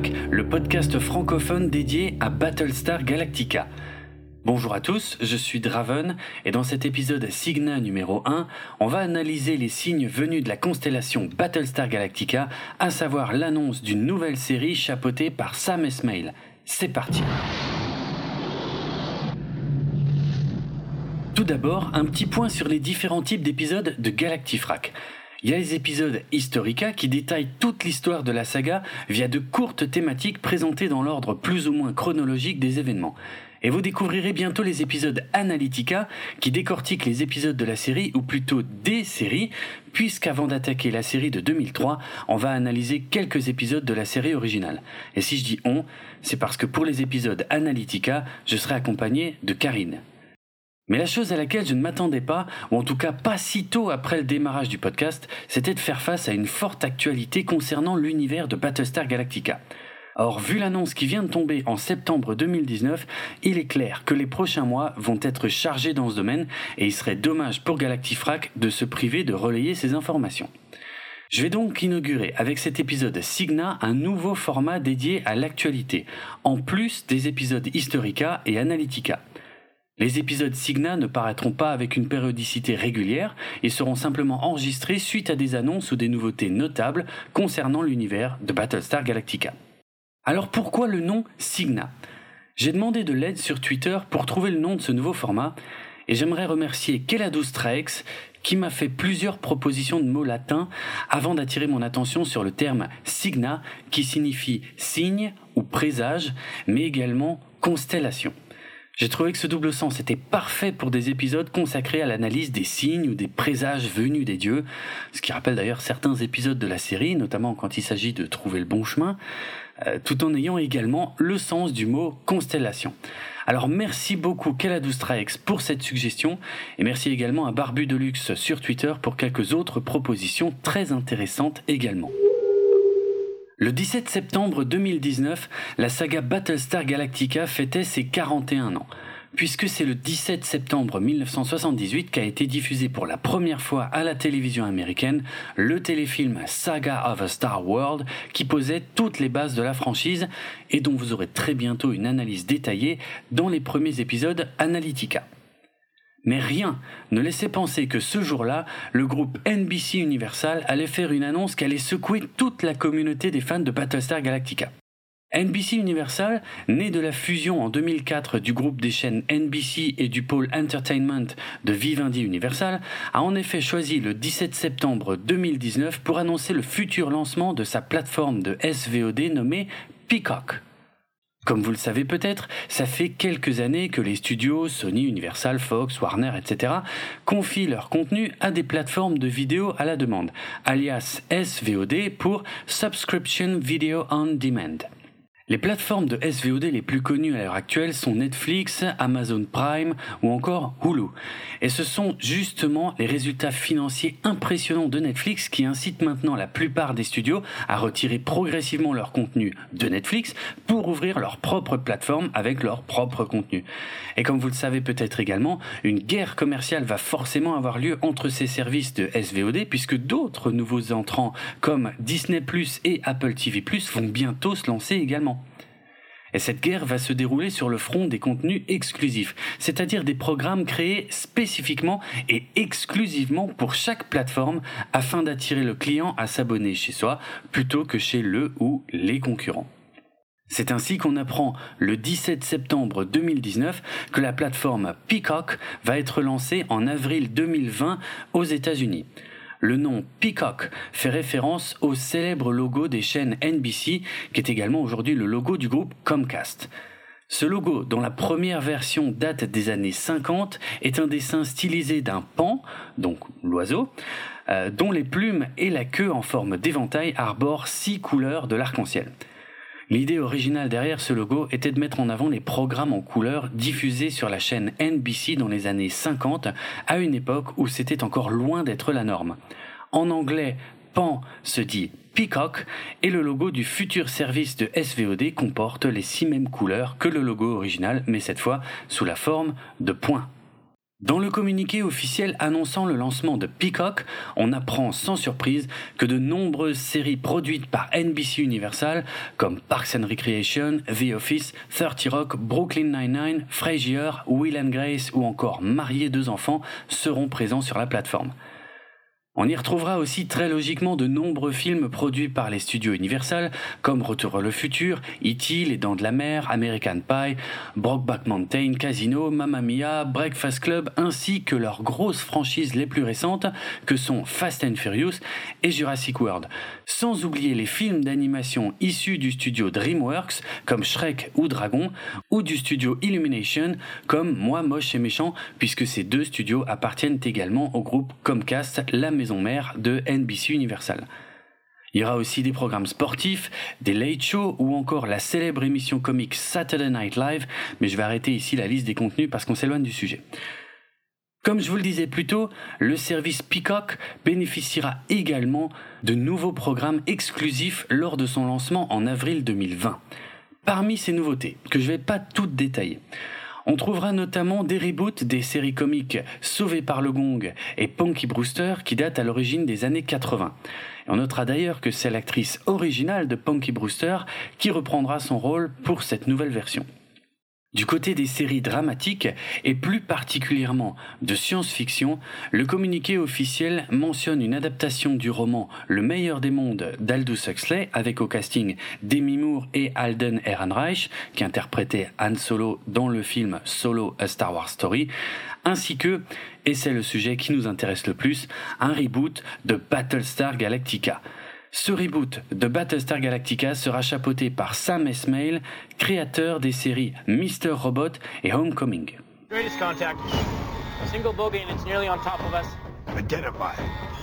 Trek, le podcast francophone dédié à Battlestar Galactica. Bonjour à tous, je suis Draven, et dans cet épisode Cygna numéro 1, on va analyser les signes venus de la constellation Battlestar Galactica, à savoir l'annonce d'une nouvelle série chapeautée par Sam Esmail. C'est parti! Tout d'abord, un petit point sur les différents types d'épisodes de Galactifrac. Il y a les épisodes Historica qui détaillent toute l'histoire de la saga via de courtes thématiques présentées dans l'ordre plus ou moins chronologique des événements. Et vous découvrirez bientôt les épisodes Analytica qui décortiquent les épisodes de la série, ou plutôt des séries, puisqu'avant d'attaquer la série de 2003, on va analyser quelques épisodes de la série originale. Et si je dis « on », c'est parce que pour les épisodes Analytica, je serai accompagné de Karine. Mais la chose à laquelle je ne m'attendais pas, ou en tout cas pas si tôt après le démarrage du podcast, c'était de faire face à une forte actualité concernant l'univers de Battlestar Galactica. Or, vu l'annonce qui vient de tomber en septembre 2019, il est clair que les prochains mois vont être chargés dans ce domaine, et il serait dommage pour Galactifrac de se priver de relayer ces informations. Je vais donc inaugurer avec cet épisode Cygna un nouveau format dédié à l'actualité, en plus des épisodes Historica et Analytica. Les épisodes Cygna ne paraîtront pas avec une périodicité régulière et seront simplement enregistrés suite à des annonces ou des nouveautés notables concernant l'univers de Battlestar Galactica. Alors pourquoi le nom Cygna ? J'ai demandé de l'aide sur Twitter pour trouver le nom de ce nouveau format et j'aimerais remercier Keladus Traex qui m'a fait plusieurs propositions de mots latins avant d'attirer mon attention sur le terme Cygna qui signifie signe ou présage mais également constellation. J'ai trouvé que ce double sens était parfait pour des épisodes consacrés à l'analyse des signes ou des présages venus des dieux, ce qui rappelle d'ailleurs certains épisodes de la série, notamment quand il s'agit de trouver le bon chemin, tout en ayant également le sens du mot « constellation ». Alors merci beaucoup Keladus Traex pour cette suggestion, et merci également à Barbu Deluxe sur Twitter pour quelques autres propositions très intéressantes également. Le 17 septembre 2019, la saga Battlestar Galactica fêtait ses 41 ans, puisque c'est le 17 septembre 1978 qu'a été diffusé pour la première fois à la télévision américaine le téléfilm Saga of a Star World qui posait toutes les bases de la franchise et dont vous aurez très bientôt une analyse détaillée dans les premiers épisodes Analytica. Mais rien ne laissait penser que ce jour-là, le groupe NBC Universal allait faire une annonce qui allait secouer toute la communauté des fans de Battlestar Galactica. NBC Universal, né de la fusion en 2004 du groupe des chaînes NBC et du pôle Entertainment de Vivendi Universal, a en effet choisi le 17 septembre 2019 pour annoncer le futur lancement de sa plateforme de SVOD nommée Peacock. Comme vous le savez peut-être, ça fait quelques années que les studios Sony, Universal, Fox, Warner, etc. confient leur contenu à des plateformes de vidéo à la demande, alias SVOD pour Subscription Video On Demand. Les plateformes de SVOD les plus connues à l'heure actuelle sont Netflix, Amazon Prime ou encore Hulu. Et ce sont justement les résultats financiers impressionnants de Netflix qui incitent maintenant la plupart des studios à retirer progressivement leur contenu de Netflix pour ouvrir leur propre plateforme avec leur propre contenu. Et comme vous le savez peut-être également, une guerre commerciale va forcément avoir lieu entre ces services de SVOD puisque d'autres nouveaux entrants comme Disney+ et Apple TV+ vont bientôt se lancer également. Et cette guerre va se dérouler sur le front des contenus exclusifs, c'est-à-dire des programmes créés spécifiquement et exclusivement pour chaque plateforme afin d'attirer le client à s'abonner chez soi plutôt que chez le ou les concurrents. C'est ainsi qu'on apprend le 17 septembre 2019 que la plateforme Peacock va être lancée en avril 2020 aux États-Unis. Le nom Peacock fait référence au célèbre logo des chaînes NBC, qui est également aujourd'hui le logo du groupe Comcast. Ce logo, dont la première version date des années 50, est un dessin stylisé d'un pan, donc l'oiseau, dont les plumes et la queue en forme d'éventail arborent 6 couleurs de l'arc-en-ciel. L'idée originale derrière ce logo était de mettre en avant les programmes en couleur diffusés sur la chaîne NBC dans les années 50, à une époque où c'était encore loin d'être la norme. En anglais, Pan se dit Peacock et le logo du futur service de SVOD comporte les 6 mêmes couleurs que le logo original, mais cette fois sous la forme de points. Dans le communiqué officiel annonçant le lancement de Peacock, on apprend sans surprise que de nombreuses séries produites par NBC Universal, comme Parks and Recreation, The Office, 30 Rock, Brooklyn Nine-Nine, Frasier, Will and Grace ou encore Mariés deux enfants, seront présents sur la plateforme. On y retrouvera aussi très logiquement de nombreux films produits par les studios Universal, comme Retour vers le futur, E.T., Les Dents de la Mer, American Pie, Brokeback Mountain, Casino, Mamma Mia, Breakfast Club, ainsi que leurs grosses franchises les plus récentes, que sont Fast and Furious et Jurassic World. Sans oublier les films d'animation issus du studio DreamWorks, comme Shrek ou Dragon, ou du studio Illumination, comme Moi, Moche et Méchant, puisque ces deux studios appartiennent également au groupe Comcast, la maison mère de NBC Universal. Il y aura aussi des programmes sportifs, des late shows ou encore la célèbre émission comique Saturday Night Live, mais je vais arrêter ici la liste des contenus parce qu'on s'éloigne du sujet. Comme je vous le disais plus tôt, le service Peacock bénéficiera également de nouveaux programmes exclusifs lors de son lancement en avril 2020. Parmi ces nouveautés, que je ne vais pas toutes détailler, on trouvera notamment des reboots des séries comiques Sauvé par le Gong et Punky Brewster qui datent à l'origine des années 80. Et on notera d'ailleurs que c'est l'actrice originale de Punky Brewster qui reprendra son rôle pour cette nouvelle version. Du côté des séries dramatiques, et plus particulièrement de science-fiction, le communiqué officiel mentionne une adaptation du roman « Le meilleur des mondes » d'Aldous Huxley, avec au casting Demi Moore et Alden Ehrenreich, qui interprétait Han Solo dans le film « Solo, A Star Wars Story », ainsi que, et c'est le sujet qui nous intéresse le plus, un reboot de « Battlestar Galactica ». Ce reboot de Battlestar Galactica sera chapeauté par Sam Esmail, créateur des séries Mr. Robot et Homecoming. Greatest contact. A single bogey and it's nearly on top of us. Identify.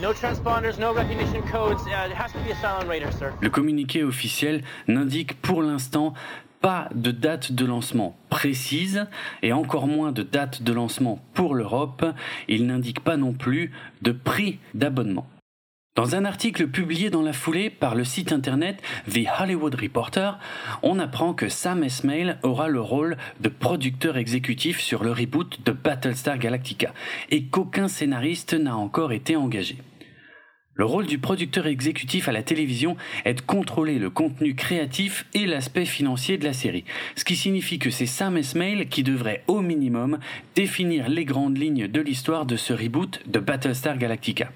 No transponders, no recognition codes. It has to be a silent raider, sir. Le communiqué officiel n'indique pour l'instant pas de date de lancement précise et encore moins de date de lancement pour l'Europe. Il n'indique pas non plus de prix d'abonnement. Dans un article publié dans la foulée par le site internet The Hollywood Reporter, on apprend que Sam Esmail aura le rôle de producteur exécutif sur le reboot de Battlestar Galactica et qu'aucun scénariste n'a encore été engagé. Le rôle du producteur exécutif à la télévision est de contrôler le contenu créatif et l'aspect financier de la série, ce qui signifie que c'est Sam Esmail qui devrait au minimum définir les grandes lignes de l'histoire de ce reboot de Battlestar Galactica.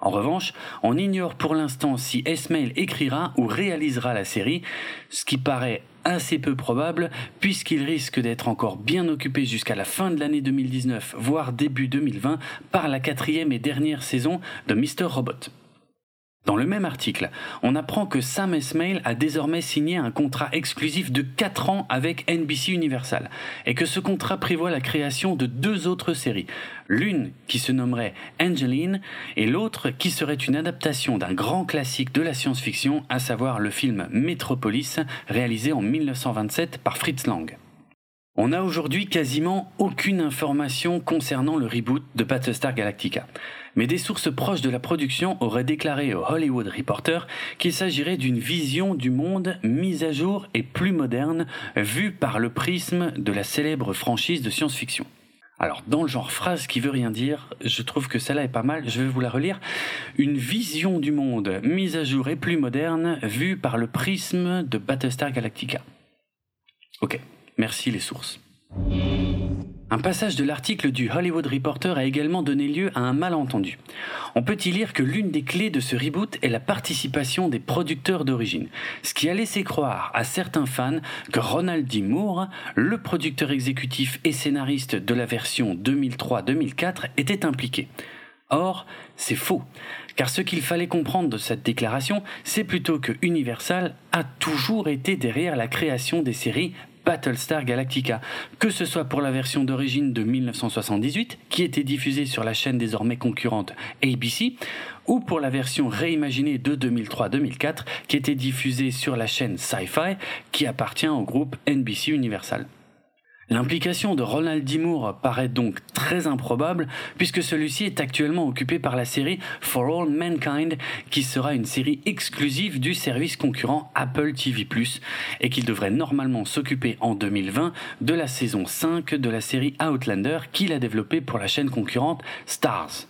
En revanche, on ignore pour l'instant si Esmail écrira ou réalisera la série, ce qui paraît assez peu probable puisqu'il risque d'être encore bien occupé jusqu'à la fin de l'année 2019, voire début 2020, par la 4e et dernière saison de Mr. Robot. Dans le même article, on apprend que Sam Esmail a désormais signé un contrat exclusif de 4 ans avec NBC Universal et que ce contrat prévoit la création de 2 autres séries, l'une qui se nommerait Angeline et l'autre qui serait une adaptation d'un grand classique de la science-fiction, à savoir le film Metropolis, réalisé en 1927 par Fritz Lang. On n'a aujourd'hui quasiment aucune information concernant le reboot de Battlestar Galactica, mais des sources proches de la production auraient déclaré au Hollywood Reporter qu'il s'agirait d'une vision du monde mise à jour et plus moderne, vue par le prisme de la célèbre franchise de science-fiction. Alors, dans le genre phrase qui veut rien dire, je trouve que celle-là est pas mal, je vais vous la relire. Une vision du monde mise à jour et plus moderne, vue par le prisme de Battlestar Galactica. Ok. Merci les sources. Un passage de l'article du Hollywood Reporter a également donné lieu à un malentendu. On peut y lire que l'une des clés de ce reboot est la participation des producteurs d'origine, ce qui a laissé croire à certains fans que Ronald D. Moore, le producteur exécutif et scénariste de la version 2003-2004, était impliqué. Or, c'est faux, car ce qu'il fallait comprendre de cette déclaration, c'est plutôt que Universal a toujours été derrière la création des séries Battlestar Galactica, que ce soit pour la version d'origine de 1978, qui était diffusée sur la chaîne désormais concurrente ABC, ou pour la version réimaginée de 2003-2004, qui était diffusée sur la chaîne Sci-Fi, qui appartient au groupe NBC Universal. L'implication de Ronald D. Moore paraît donc très improbable puisque celui-ci est actuellement occupé par la série For All Mankind qui sera une série exclusive du service concurrent Apple TV+, et qu'il devrait normalement s'occuper en 2020 de la saison 5 de la série Outlander qu'il a développée pour la chaîne concurrente Starz.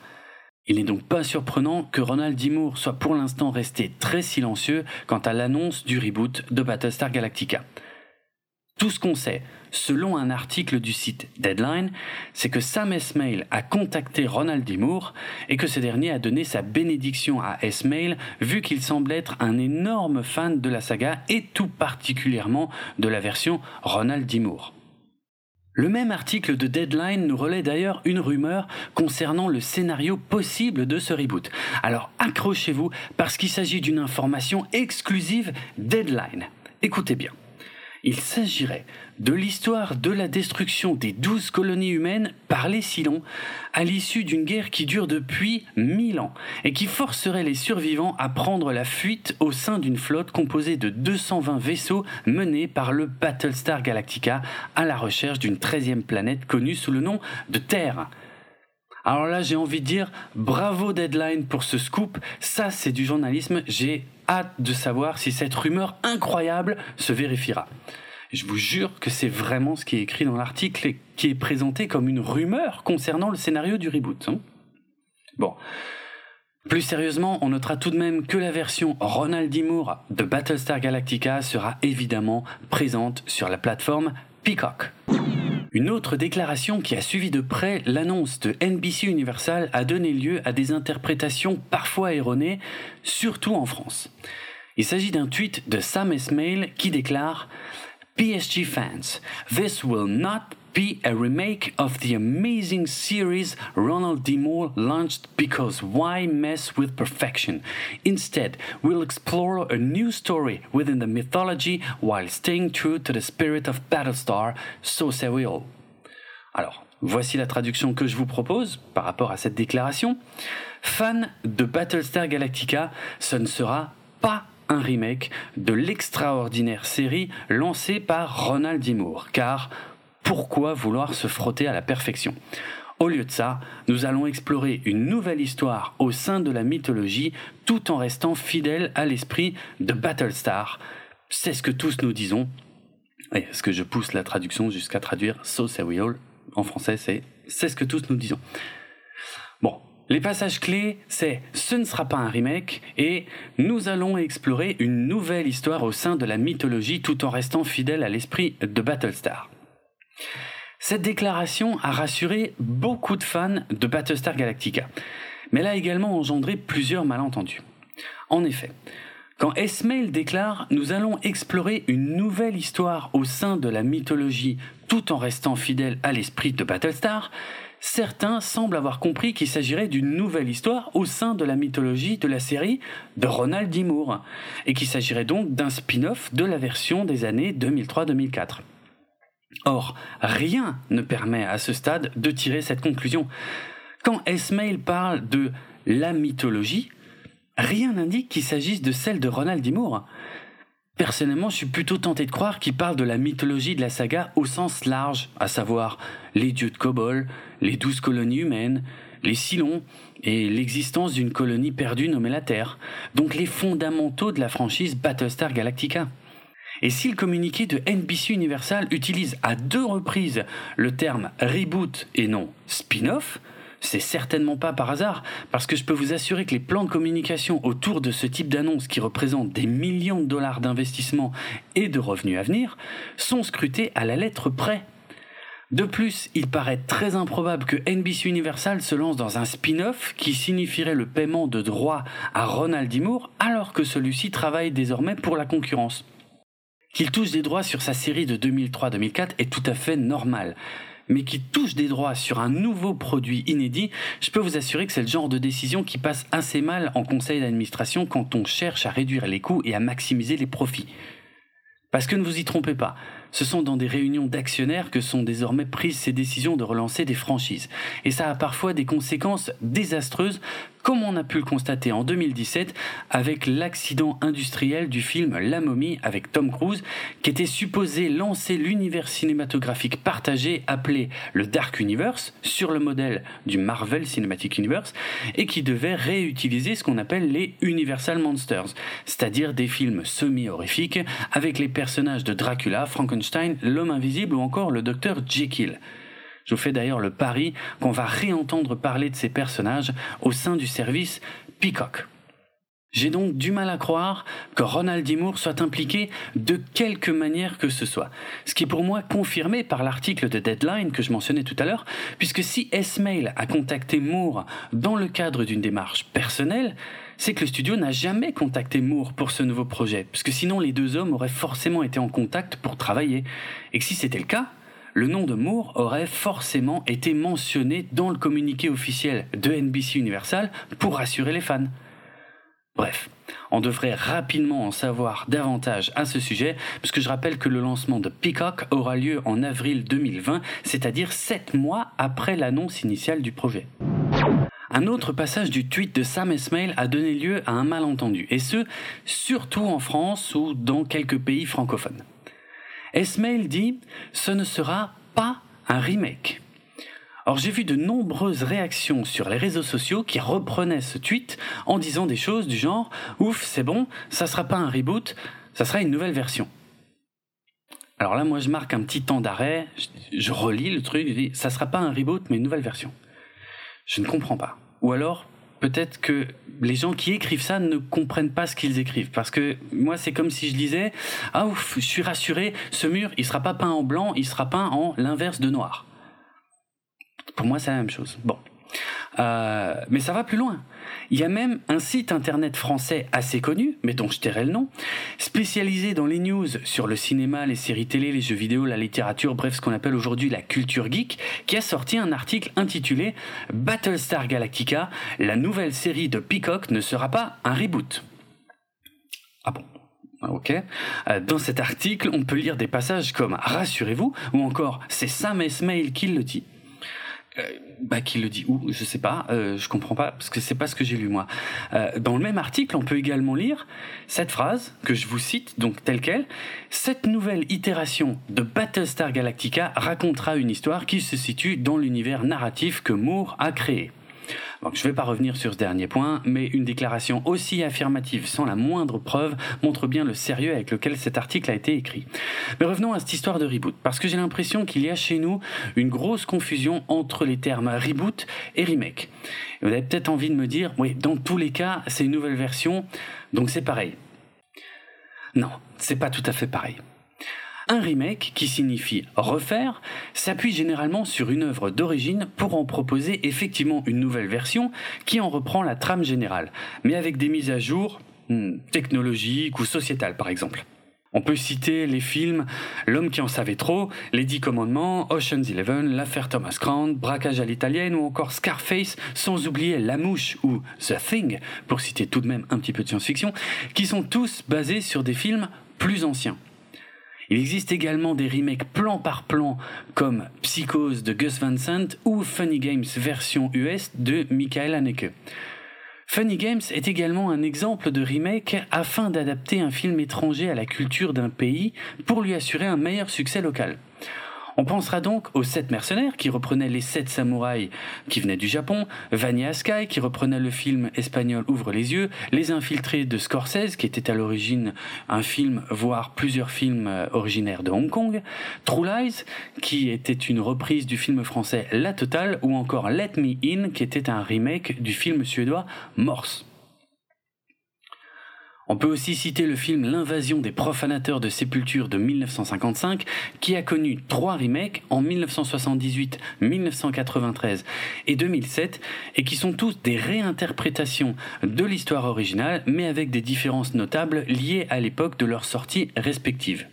Il n'est donc pas surprenant que Ronald D. Moore soit pour l'instant resté très silencieux quant à l'annonce du reboot de Battlestar Galactica. Tout ce qu'on sait, selon un article du site Deadline, c'est que Sam Esmail a contacté Ronald D. Moore et que ce dernier a donné sa bénédiction à Esmail vu qu'il semble être un énorme fan de la saga et tout particulièrement de la version Ronald D. Moore. Le même article de Deadline nous relaie d'ailleurs une rumeur concernant le scénario possible de ce reboot. Alors accrochez-vous parce qu'il s'agit d'une information exclusive Deadline. Écoutez bien. Il s'agirait de l'histoire de la destruction des 12 colonies humaines par les Cylons à l'issue d'une guerre qui dure depuis 1000 ans et qui forcerait les survivants à prendre la fuite au sein d'une flotte composée de 220 vaisseaux menés par le Battlestar Galactica à la recherche d'une 13e planète connue sous le nom de Terre. Alors là, j'ai envie de dire bravo Deadline pour ce scoop, ça c'est du journalisme, j'ai hâte de savoir si cette rumeur incroyable se vérifiera. Je vous jure que c'est vraiment ce qui est écrit dans l'article et qui est présenté comme une rumeur concernant le scénario du reboot. Bon. Plus sérieusement, on notera tout de même que la version Ronald D. Moore de Battlestar Galactica sera évidemment présente sur la plateforme Peacock. Une autre déclaration qui a suivi de près l'annonce de NBC Universal a donné lieu à des interprétations parfois erronées, surtout en France. Il s'agit d'un tweet de Sam Esmail qui déclare « PSG fans, this will not be a remake of the amazing series Ronald D. Moore launched because why mess with perfection? Instead, we'll explore a new story within the mythology while staying true to the spirit of Battlestar, so say we all. » Alors, voici la traduction que je vous propose par rapport à cette déclaration. Fan de Battlestar Galactica, ce ne sera pas un remake de l'extraordinaire série lancée par Ronald D. Moore, car pourquoi vouloir se frotter à la perfection? Au lieu de ça, nous allons explorer une nouvelle histoire au sein de la mythologie tout en restant fidèle à l'esprit de Battlestar. C'est ce que tous nous disons. Est-ce que je pousse la traduction jusqu'à traduire « So say we all » en français, c'est ce que tous nous disons. Bon, les passages clés, c'est « Ce ne sera pas un remake » et « Nous allons explorer une nouvelle histoire au sein de la mythologie tout en restant fidèle à l'esprit de Battlestar ». Cette déclaration a rassuré beaucoup de fans de Battlestar Galactica, mais elle a également engendré plusieurs malentendus. En effet, quand Esmail déclare « Nous allons explorer une nouvelle histoire au sein de la mythologie tout en restant fidèle à l'esprit de Battlestar », certains semblent avoir compris qu'il s'agirait d'une nouvelle histoire au sein de la mythologie de la série de Ronald D. Moore, et qu'il s'agirait donc d'un spin-off de la version des années 2003-2004. Or, rien ne permet à ce stade de tirer cette conclusion. Quand Esmail parle de « la mythologie », rien n'indique qu'il s'agisse de celle de Ronald D. Moore. Personnellement, je suis plutôt tenté de croire qu'il parle de la mythologie de la saga au sens large, à savoir les dieux de Kobol, les 12 colonies humaines, les Cylons et l'existence d'une colonie perdue nommée la Terre, donc les fondamentaux de la franchise Battlestar Galactica. Et si le communiqué de NBC Universal utilise à 2 reprises le terme « reboot » et non « spin-off », c'est certainement pas par hasard, parce que je peux vous assurer que les plans de communication autour de ce type d'annonce qui représente des millions de dollars d'investissement et de revenus à venir sont scrutés à la lettre près. De plus, il paraît très improbable que NBC Universal se lance dans un spin-off qui signifierait le paiement de droits à Ronald D. Moore alors que celui-ci travaille désormais pour la concurrence. Qu'il touche des droits sur sa série de 2003-2004 est tout à fait normal. Mais qu'il touche des droits sur un nouveau produit inédit, je peux vous assurer que c'est le genre de décision qui passe assez mal en conseil d'administration quand on cherche à réduire les coûts et à maximiser les profits. Parce que ne vous y trompez pas, ce sont dans des réunions d'actionnaires que sont désormais prises ces décisions de relancer des franchises. Et ça a parfois des conséquences désastreuses comme on a pu le constater en 2017 avec l'accident industriel du film La Momie avec Tom Cruise, qui était supposé lancer l'univers cinématographique partagé appelé le Dark Universe, sur le modèle du Marvel Cinematic Universe, et qui devait réutiliser ce qu'on appelle les Universal Monsters, c'est-à-dire des films semi-horrifiques avec les personnages de Dracula, Frankenstein, l'homme invisible ou encore le docteur Jekyll. Je vous fais d'ailleurs le pari qu'on va réentendre parler de ces personnages au sein du service Peacock. J'ai donc du mal à croire que Ronald D. Moore soit impliqué de quelque manière que ce soit. Ce qui est pour moi confirmé par l'article de Deadline que je mentionnais tout à l'heure, puisque si Esmail a contacté Moore dans le cadre d'une démarche personnelle, c'est que le studio n'a jamais contacté Moore pour ce nouveau projet, puisque sinon les deux hommes auraient forcément été en contact pour travailler. Et que si c'était le cas, le nom de Moore aurait forcément été mentionné dans le communiqué officiel de NBC Universal pour rassurer les fans. Bref, on devrait rapidement en savoir davantage à ce sujet, puisque je rappelle que le lancement de Peacock aura lieu en avril 2020, c'est-à-dire 7 mois après l'annonce initiale du projet. Un autre passage du tweet de Sam Esmail a donné lieu à un malentendu, et ce, surtout en France ou dans quelques pays francophones. Esmail dit « Ce ne sera pas un remake ». Or j'ai vu de nombreuses réactions sur les réseaux sociaux qui reprenaient ce tweet en disant des choses du genre « Ouf, c'est bon, ça sera pas un reboot, ça sera une nouvelle version ». Alors là, moi je marque un petit temps d'arrêt, je relis le truc, je dis « Ça sera pas un reboot, mais une nouvelle version ». Je ne comprends pas. Ou alors, peut-être que les gens qui écrivent ça ne comprennent pas ce qu'ils écrivent. Parce que moi, c'est comme si je disais « Ah ouf, je suis rassuré, ce mur, il sera pas peint en blanc, il sera peint en l'inverse de noir ». Pour moi, c'est la même chose. Bon. Mais ça va plus loin. Il y a même un site internet français assez connu, mais dont je tairai le nom, spécialisé dans les news sur le cinéma, les séries télé, les jeux vidéo, la littérature, bref, ce qu'on appelle aujourd'hui la culture geek, qui a sorti un article intitulé « Battlestar Galactica, la nouvelle série de Peacock ne sera pas un reboot ». Ah bon ? Ok. Dans cet article, on peut lire des passages comme « Rassurez-vous » ou encore « C'est Sam Esmail qui le dit ». Qui le dit où ? Je sais pas, je comprends pas, parce que c'est pas ce que j'ai lu moi. Dans le même article, on peut également lire cette phrase, que je vous cite, donc telle quelle. « Cette nouvelle itération de Battlestar Galactica racontera une histoire qui se situe dans l'univers narratif que Moore a créé. » Donc, je ne vais pas revenir sur ce dernier point, mais une déclaration aussi affirmative sans la moindre preuve montre bien le sérieux avec lequel cet article a été écrit. Mais revenons à cette histoire de reboot, parce que j'ai l'impression qu'il y a chez nous une grosse confusion entre les termes reboot et remake. Et vous avez peut-être envie de me dire, oui, dans tous les cas, c'est une nouvelle version, donc c'est pareil. Non, c'est pas tout à fait pareil. Un remake, qui signifie refaire, s'appuie généralement sur une œuvre d'origine pour en proposer effectivement une nouvelle version qui en reprend la trame générale, mais avec des mises à jour technologiques ou sociétales par exemple. On peut citer les films L'homme qui en savait trop, Les 10 commandements, Ocean's Eleven, L'affaire Thomas Crown, Braquage à l'italienne ou encore Scarface, sans oublier La Mouche ou The Thing, pour citer tout de même un petit peu de science-fiction, qui sont tous basés sur des films plus anciens. Il existe également des remakes plan par plan comme Psychose de Gus Van Sant ou Funny Games version US de Michael Haneke. Funny Games est également un exemple de remake afin d'adapter un film étranger à la culture d'un pays pour lui assurer un meilleur succès local. On pensera donc aux 7 mercenaires qui reprenaient les 7 samouraïs qui venaient du Japon, Vanilla Sky qui reprenait le film espagnol Ouvre les yeux, Les Infiltrés de Scorsese qui était à l'origine un film, voire plusieurs films originaires de Hong Kong, True Lies qui était une reprise du film français La Totale ou encore Let Me In qui était un remake du film suédois Morse. On peut aussi citer le film L'Invasion des profanateurs de sépultures de 1955, qui a connu 3 remakes en 1978, 1993 et 2007, et qui sont tous des réinterprétations de l'histoire originale, mais avec des différences notables liées à l'époque de leurs sorties respectives.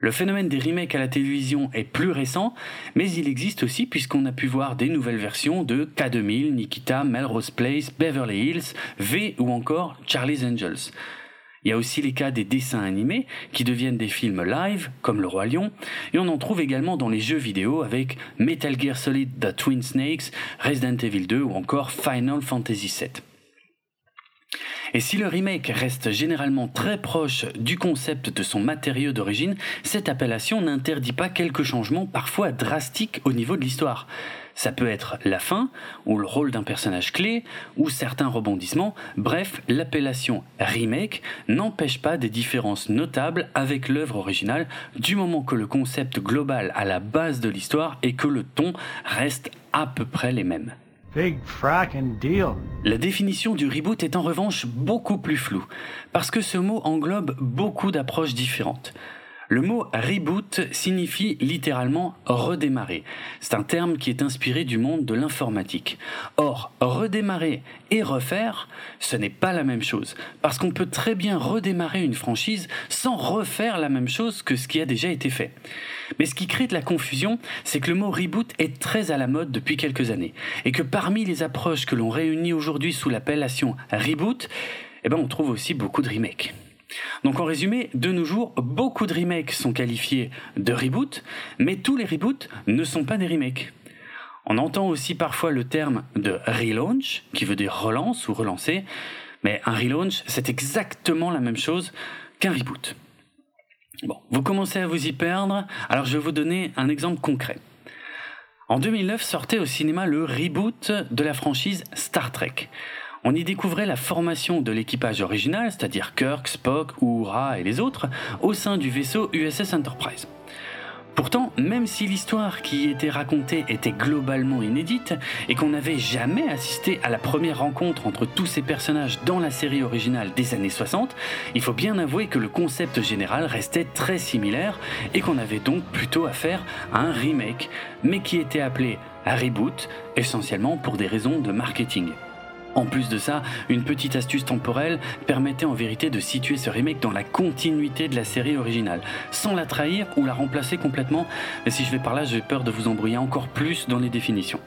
Le phénomène des remakes à la télévision est plus récent, mais il existe aussi puisqu'on a pu voir des nouvelles versions de K2000, Nikita, Melrose Place, Beverly Hills, V ou encore Charlie's Angels. Il y a aussi les cas des dessins animés qui deviennent des films live, comme Le Roi Lion, et on en trouve également dans les jeux vidéo avec Metal Gear Solid The Twin Snakes, Resident Evil 2 ou encore Final Fantasy VII. Et si le remake reste généralement très proche du concept de son matériau d'origine, cette appellation n'interdit pas quelques changements parfois drastiques au niveau de l'histoire. Ça peut être la fin, ou le rôle d'un personnage clé, ou certains rebondissements. Bref, l'appellation remake n'empêche pas des différences notables avec l'œuvre originale, du moment que le concept global à la base de l'histoire et que le ton reste à peu près les mêmes. Big fracking deal. La définition du reboot est en revanche beaucoup plus floue, parce que ce mot englobe beaucoup d'approches différentes. Le mot « reboot » signifie littéralement « redémarrer ». C'est un terme qui est inspiré du monde de l'informatique. Or, redémarrer et refaire, ce n'est pas la même chose, parce qu'on peut très bien redémarrer une franchise sans refaire la même chose que ce qui a déjà été fait. Mais ce qui crée de la confusion, c'est que le mot « reboot » est très à la mode depuis quelques années, et que parmi les approches que l'on réunit aujourd'hui sous l'appellation « reboot », on trouve aussi beaucoup de remakes. Donc en résumé, de nos jours, beaucoup de remakes sont qualifiés de reboot, mais tous les reboots ne sont pas des remakes. On entend aussi parfois le terme de relaunch, qui veut dire relance ou relancer, mais un relaunch, c'est exactement la même chose qu'un reboot. Bon, vous commencez à vous y perdre, alors je vais vous donner un exemple concret. En 2009 sortait au cinéma le reboot de la franchise Star Trek. On y découvrait la formation de l'équipage original, c'est-à-dire Kirk, Spock, Uhura et les autres, au sein du vaisseau USS Enterprise. Pourtant, même si l'histoire qui y était racontée était globalement inédite et qu'on n'avait jamais assisté à la première rencontre entre tous ces personnages dans la série originale des années 60, il faut bien avouer que le concept général restait très similaire et qu'on avait donc plutôt affaire à un remake, mais qui était appelé un reboot, essentiellement pour des raisons de marketing. En plus de ça, une petite astuce temporelle permettait en vérité de situer ce remake dans la continuité de la série originale, sans la trahir ou la remplacer complètement, mais si je vais par là, j'ai peur de vous embrouiller encore plus dans les définitions.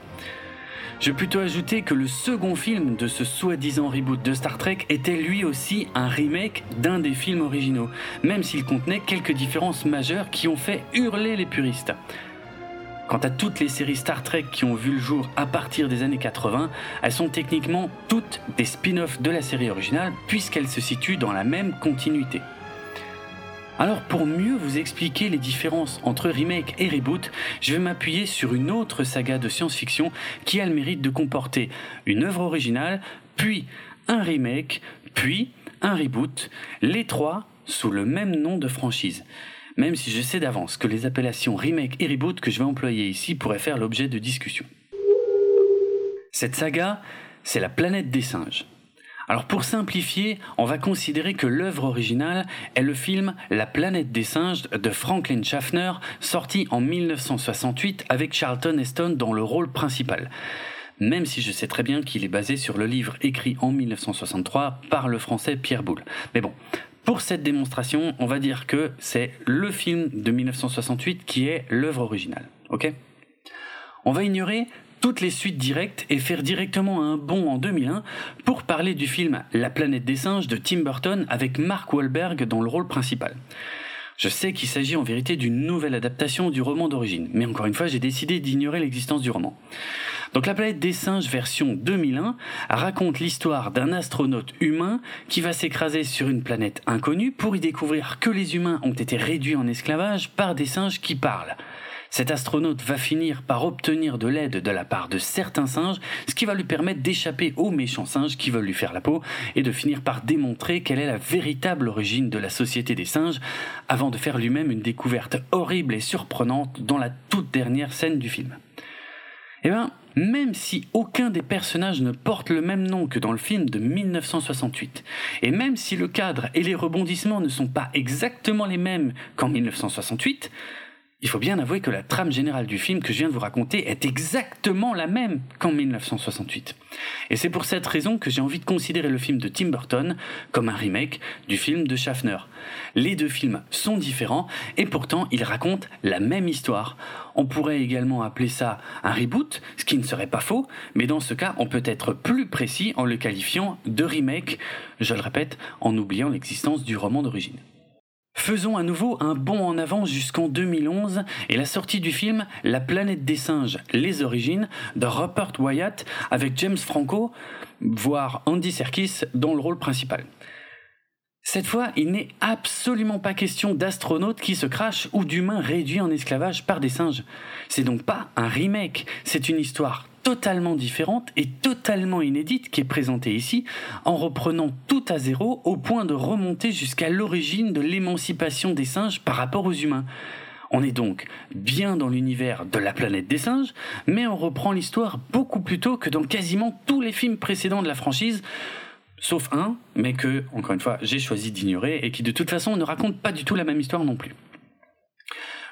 Je vais plutôt ajouter que le second film de ce soi-disant reboot de Star Trek était lui aussi un remake d'un des films originaux, même s'il contenait quelques différences majeures qui ont fait hurler les puristes. Quant à toutes les séries Star Trek qui ont vu le jour à partir des années 80, elles sont techniquement toutes des spin-offs de la série originale puisqu'elles se situent dans la même continuité. Alors pour mieux vous expliquer les différences entre remake et reboot, je vais m'appuyer sur une autre saga de science-fiction qui a le mérite de comporter une œuvre originale, puis un remake, puis un reboot, les trois sous le même nom de franchise. Même si je sais d'avance que les appellations remake et reboot que je vais employer ici pourraient faire l'objet de discussions. Cette saga, c'est la planète des singes. Alors pour simplifier, on va considérer que l'œuvre originale est le film La planète des singes de Franklin Schaffner, sorti en 1968 avec Charlton Heston dans le rôle principal. Même si je sais très bien qu'il est basé sur le livre écrit en 1963 par le français Pierre Boulle. Mais bon, pour cette démonstration, on va dire que c'est le film de 1968 qui est l'œuvre originale, ok ? On va ignorer toutes les suites directes et faire directement un bond en 2001 pour parler du film La planète des singes de Tim Burton avec Mark Wahlberg dans le rôle principal. Je sais qu'il s'agit en vérité d'une nouvelle adaptation du roman d'origine, mais encore une fois, j'ai décidé d'ignorer l'existence du roman. Donc La planète des singes version 2001 raconte l'histoire d'un astronaute humain qui va s'écraser sur une planète inconnue pour y découvrir que les humains ont été réduits en esclavage par des singes qui parlent. Cet astronaute va finir par obtenir de l'aide de la part de certains singes, ce qui va lui permettre d'échapper aux méchants singes qui veulent lui faire la peau et de finir par démontrer quelle est la véritable origine de la société des singes avant de faire lui-même une découverte horrible et surprenante dans la toute dernière scène du film. Même si aucun des personnages ne porte le même nom que dans le film de 1968, et même si le cadre et les rebondissements ne sont pas exactement les mêmes qu'en 1968, il faut bien avouer que la trame générale du film que je viens de vous raconter est exactement la même qu'en 1968. Et c'est pour cette raison que j'ai envie de considérer le film de Tim Burton comme un remake du film de Schaffner. Les deux films sont différents et pourtant ils racontent la même histoire. On pourrait également appeler ça un reboot, ce qui ne serait pas faux, mais dans ce cas on peut être plus précis en le qualifiant de remake, je le répète, en oubliant l'existence du roman d'origine. Faisons à nouveau un bond en avant jusqu'en 2011 et la sortie du film La planète des singes, les origines de Rupert Wyatt avec James Franco, voire Andy Serkis dans le rôle principal. Cette fois, il n'est absolument pas question d'astronautes qui se crashent ou d'humains réduits en esclavage par des singes. C'est donc pas un remake, c'est une histoire totalement différente et totalement inédite qui est présentée ici, en reprenant tout à zéro au point de remonter jusqu'à l'origine de l'émancipation des singes par rapport aux humains. On est donc bien dans l'univers de la planète des singes, mais on reprend l'histoire beaucoup plus tôt que dans quasiment tous les films précédents de la franchise, sauf un, mais que, encore une fois, j'ai choisi d'ignorer et qui de toute façon ne raconte pas du tout la même histoire non plus.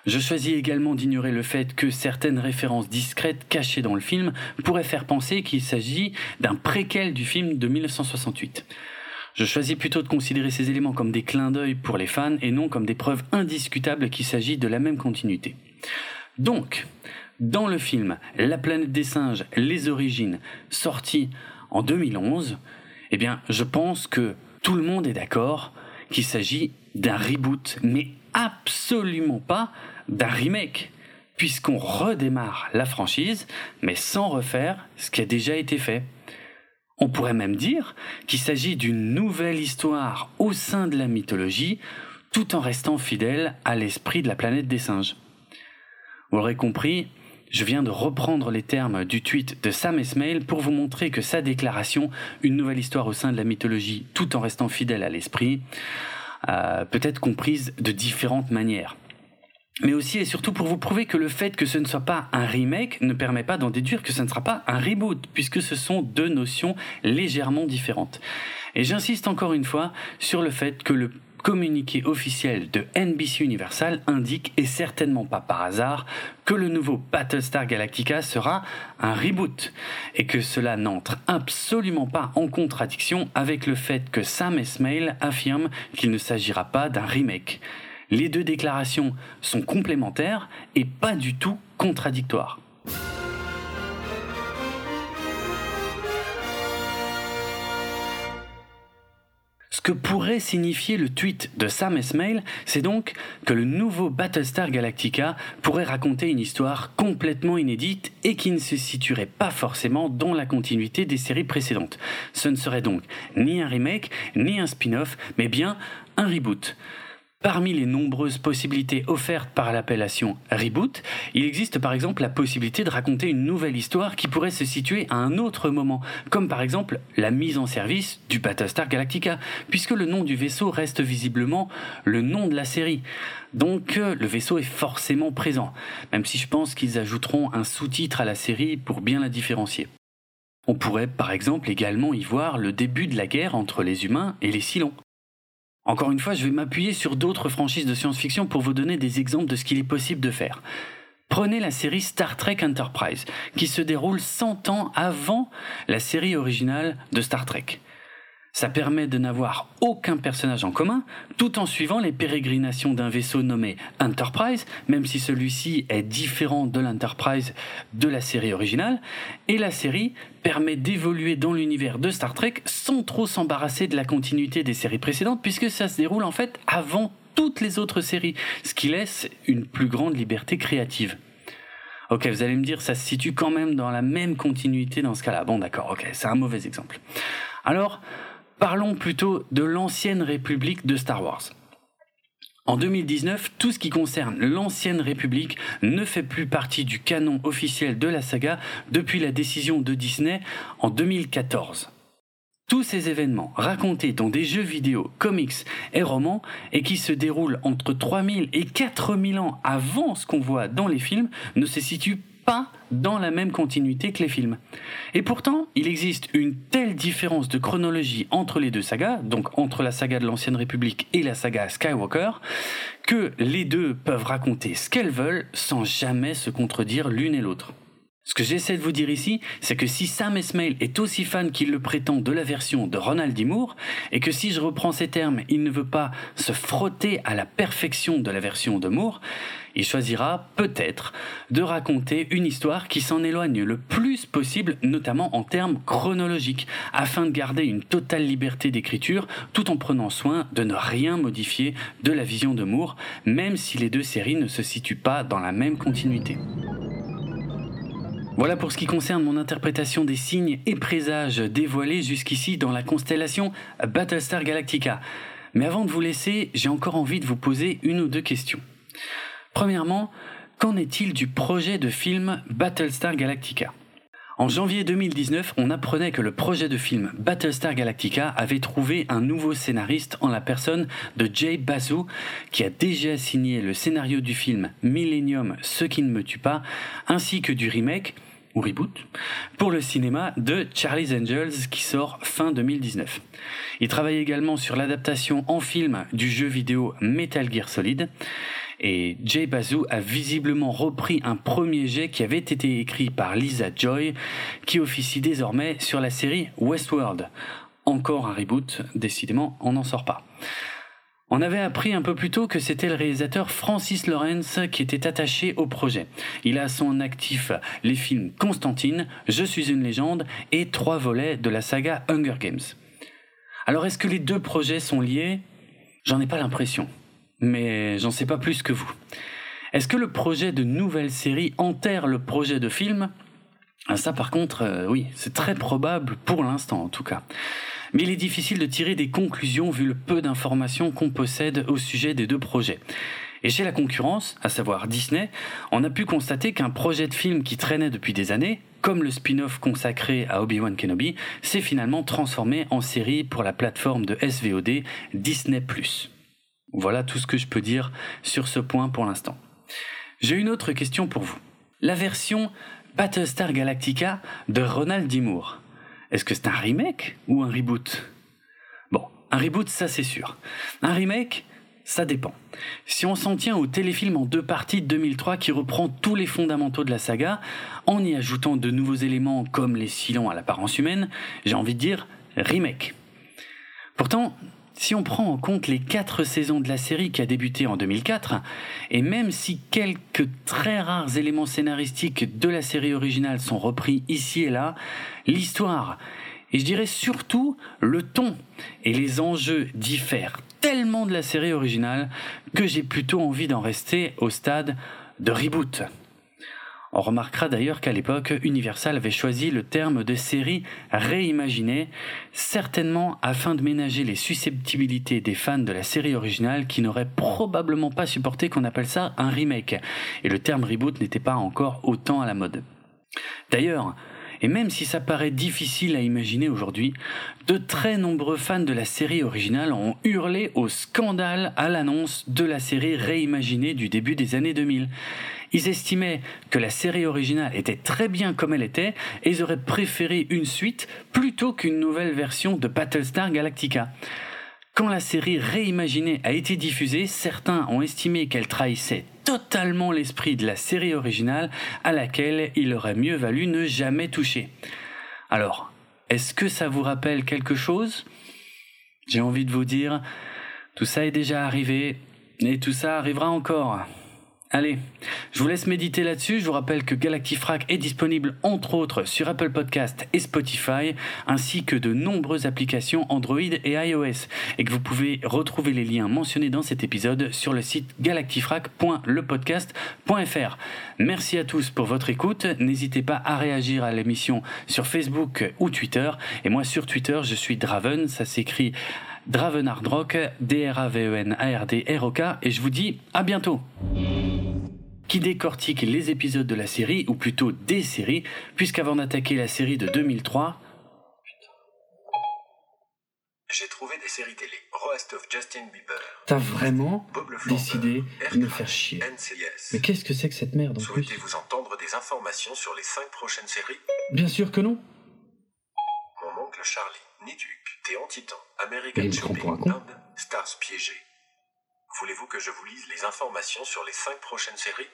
Je choisis également d'ignorer le fait que certaines références discrètes cachées dans le film pourraient faire penser qu'il s'agit d'un préquel du film de 1968. Je choisis plutôt de considérer ces éléments comme des clins d'œil pour les fans et non comme des preuves indiscutables qu'il s'agit de la même continuité. Donc, dans le film La planète des singes, les origines, sorti en 2011, eh bien, je pense que tout le monde est d'accord qu'il s'agit d'un reboot, mais absolument pas d'un remake, puisqu'on redémarre la franchise, mais sans refaire ce qui a déjà été fait. On pourrait même dire qu'il s'agit d'une nouvelle histoire au sein de la mythologie, tout en restant fidèle à l'esprit de la planète des singes. Vous l'aurez compris, je viens de reprendre les termes du tweet de Sam Esmail pour vous montrer que sa déclaration « Une nouvelle histoire au sein de la mythologie, tout en restant fidèle à l'esprit » peut être comprise de différentes manières. Mais aussi et surtout pour vous prouver que le fait que ce ne soit pas un remake ne permet pas d'en déduire que ce ne sera pas un reboot, puisque ce sont deux notions légèrement différentes. Et j'insiste encore une fois sur le fait que le communiqué officiel de NBC Universal indique, et certainement pas par hasard, que le nouveau Battlestar Galactica sera un reboot, et que cela n'entre absolument pas en contradiction avec le fait que Sam Esmail affirme qu'il ne s'agira pas d'un remake. Les deux déclarations sont complémentaires et pas du tout contradictoires. Ce que pourrait signifier le tweet de Sam Esmail, c'est donc que le nouveau Battlestar Galactica pourrait raconter une histoire complètement inédite et qui ne se situerait pas forcément dans la continuité des séries précédentes. Ce ne serait donc ni un remake, ni un spin-off, mais bien un reboot. Parmi les nombreuses possibilités offertes par l'appellation « reboot », il existe par exemple la possibilité de raconter une nouvelle histoire qui pourrait se situer à un autre moment, comme par exemple la mise en service du Battlestar Galactica, puisque le nom du vaisseau reste visiblement le nom de la série. Donc le vaisseau est forcément présent, même si je pense qu'ils ajouteront un sous-titre à la série pour bien la différencier. On pourrait par exemple également y voir le début de la guerre entre les humains et les Cylons. Encore une fois, je vais m'appuyer sur d'autres franchises de science-fiction pour vous donner des exemples de ce qu'il est possible de faire. Prenez la série Star Trek Enterprise, qui se déroule 100 ans avant la série originale de Star Trek. Ça permet de n'avoir aucun personnage en commun, tout en suivant les pérégrinations d'un vaisseau nommé Enterprise, même si celui-ci est différent de l'Enterprise de la série originale, et la série permet d'évoluer dans l'univers de Star Trek sans trop s'embarrasser de la continuité des séries précédentes, puisque ça se déroule en fait avant toutes les autres séries, ce qui laisse une plus grande liberté créative. Ok, vous allez me dire, ça se situe quand même dans la même continuité dans ce cas-là. Bon d'accord, ok, c'est un mauvais exemple. Alors, parlons plutôt de l'ancienne République de Star Wars. En 2019, tout ce qui concerne l'ancienne République ne fait plus partie du canon officiel de la saga depuis la décision de Disney en 2014. Tous ces événements racontés dans des jeux vidéo, comics et romans et qui se déroulent entre 3000 et 4000 ans avant ce qu'on voit dans les films ne se situent pas dans la même continuité que les films. Et pourtant, il existe une telle différence de chronologie entre les deux sagas, donc entre la saga de l'Ancienne République et la saga Skywalker, que les deux peuvent raconter ce qu'elles veulent sans jamais se contredire l'une et l'autre. Ce que j'essaie de vous dire ici, c'est que si Sam Esmail est aussi fan qu'il le prétend de la version de Ronald D. Moore, et que si je reprends ces termes, il ne veut pas se frotter à la perfection de la version de Moore, il choisira peut-être de raconter une histoire qui s'en éloigne le plus possible, notamment en termes chronologiques, afin de garder une totale liberté d'écriture, tout en prenant soin de ne rien modifier de la vision de Moore, même si les deux séries ne se situent pas dans la même continuité. Voilà pour ce qui concerne mon interprétation des signes et présages dévoilés jusqu'ici dans la constellation Battlestar Galactica. Mais avant de vous laisser, j'ai encore envie de vous poser une ou deux questions. Premièrement, qu'en est-il du projet de film Battlestar Galactica ? En janvier 2019, on apprenait que le projet de film Battlestar Galactica avait trouvé un nouveau scénariste en la personne de Jay Bazou, qui a déjà signé le scénario du film Millennium, Ce qui ne me tue pas, ainsi que du remake, ou reboot, pour le cinéma de Charlie's Angels qui sort fin 2019. Il travaille également sur l'adaptation en film du jeu vidéo Metal Gear Solid. Et Jay Bazou a visiblement repris un premier jet qui avait été écrit par Lisa Joy, qui officie désormais sur la série Westworld. Encore un reboot, décidément on n'en sort pas. On avait appris un peu plus tôt que c'était le réalisateur Francis Lawrence qui était attaché au projet. Il a à son actif les films Constantine, Je suis une légende et 3 volets de la saga Hunger Games. Alors est-ce que les deux projets sont liés ? J'en ai pas l'impression. Mais j'en sais pas plus que vous. Est-ce que le projet de nouvelle série enterre le projet de film ? Ça par contre, oui, c'est très probable pour l'instant en tout cas. Mais il est difficile de tirer des conclusions vu le peu d'informations qu'on possède au sujet des deux projets. Et chez la concurrence, à savoir Disney, on a pu constater qu'un projet de film qui traînait depuis des années, comme le spin-off consacré à Obi-Wan Kenobi, s'est finalement transformé en série pour la plateforme de SVOD Disney+. Voilà tout ce que je peux dire sur ce point pour l'instant. J'ai une autre question pour vous. La version Battlestar Galactica de Ronald D. Moore, est-ce que c'est un remake ou un reboot ? Bon, un reboot, ça c'est sûr. Un remake, ça dépend. Si on s'en tient au téléfilm en 2 parties de 2003 qui reprend tous les fondamentaux de la saga, en y ajoutant de nouveaux éléments comme les Cylons à l'apparence humaine, j'ai envie de dire remake. Pourtant, si on prend en compte les 4 saisons de la série qui a débuté en 2004, et même si quelques très rares éléments scénaristiques de la série originale sont repris ici et là, l'histoire, et je dirais surtout le ton et les enjeux diffèrent tellement de la série originale que j'ai plutôt envie d'en rester au stade de reboot. On remarquera d'ailleurs qu'à l'époque, Universal avait choisi le terme de série réimaginée, certainement afin de ménager les susceptibilités des fans de la série originale qui n'auraient probablement pas supporté qu'on appelle ça un remake, et le terme reboot n'était pas encore autant à la mode. D'ailleurs, et même si ça paraît difficile à imaginer aujourd'hui, de très nombreux fans de la série originale ont hurlé au scandale à l'annonce de la série réimaginée du début des années 2000. Ils estimaient que la série originale était très bien comme elle était et ils auraient préféré une suite plutôt qu'une nouvelle version de Battlestar Galactica. Quand la série réimaginée a été diffusée, certains ont estimé qu'elle trahissait totalement l'esprit de la série originale à laquelle il aurait mieux valu ne jamais toucher. Alors, est-ce que ça vous rappelle quelque chose ? J'ai envie de vous dire, tout ça est déjà arrivé et tout ça arrivera encore. Allez, je vous laisse méditer là-dessus. Je vous rappelle que Galactifrac est disponible entre autres sur Apple Podcasts et Spotify, ainsi que de nombreuses applications Android et iOS, et que vous pouvez retrouver les liens mentionnés dans cet épisode sur le site galactifrac.lepodcast.fr. Merci à tous pour votre écoute. N'hésitez pas à réagir à l'émission sur Facebook ou Twitter. Et moi sur Twitter, je suis Draven, ça s'écrit Dravenardrock, D-R-A-V-E-N-A-R-D-R-O-K, et je vous dis à bientôt. Qui décortique les épisodes de la série, ou plutôt des séries, puisqu'avant d'attaquer la série de 2003... J'ai trouvé des séries télé. Roast of Justin Bieber. T'as vraiment décidé de me faire chier. NCIS. Mais qu'est-ce que c'est que cette merde en plus ? Souhaitez-vous entendre des informations sur les 5 prochaines séries ? Bien sûr que non. Mon oncle Charlie, Niduk, Théon Titan, American Shopping, Inde, Stars piégées. Voulez-vous que je vous lise les informations sur les 5 prochaines séries ?